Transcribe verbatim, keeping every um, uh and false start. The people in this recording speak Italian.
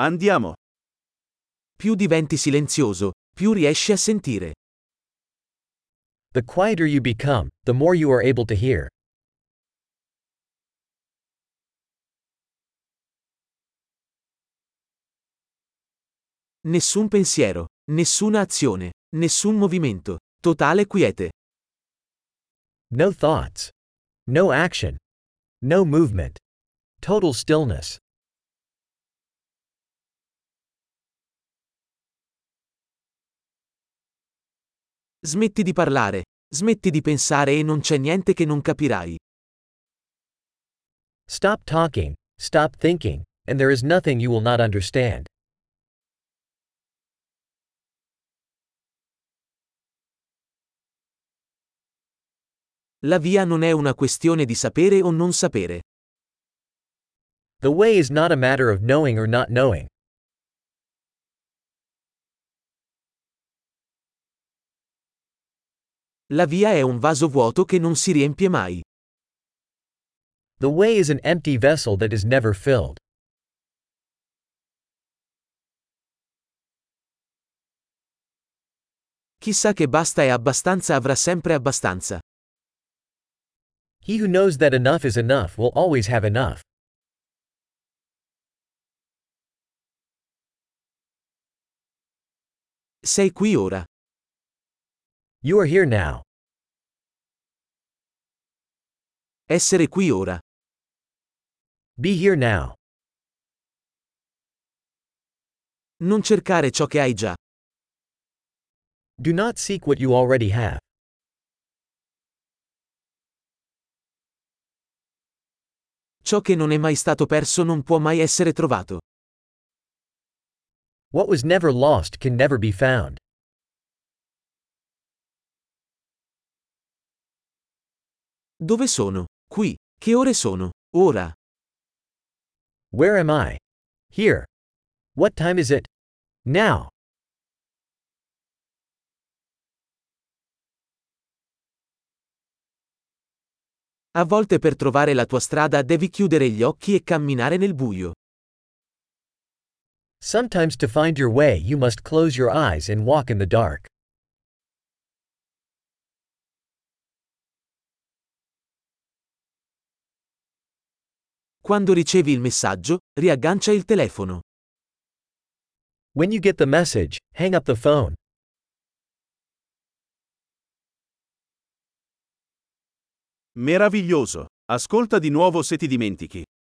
Andiamo. Più diventi silenzioso, più riesci a sentire. The quieter you become, the more you are able to hear. Nessun pensiero, nessuna azione, nessun movimento, totale quiete. No thoughts. No action. No movement. Total stillness. Smetti di parlare, smetti di pensare e non c'è niente che non capirai. Stop talking, stop thinking, and there is nothing you will not understand. La via non è una questione di sapere o non sapere. The way is not a matter of knowing or not knowing. La via è un vaso vuoto che non si riempie mai. The way is an empty vessel that is never filled. Chissà che basta e abbastanza avrà sempre abbastanza. He who knows that enough is enough will always have enough. Sei qui ora. You are here now. Essere qui ora. Be here now. Non cercare ciò che hai già. Do not seek what you already have. Ciò che non è mai stato perso non può mai essere trovato. What was never lost can never be found. Dove sono? Qui. Che ore sono? Ora. Where am I? Here. What time is it? Now. A volte per trovare la tua strada devi chiudere gli occhi e camminare nel buio. Sometimes to find your way you must close your eyes and walk in the dark. Quando ricevi il messaggio, riaggancia il telefono. When you get the message, hang up the phone. Meraviglioso! Ascolta di nuovo se ti dimentichi.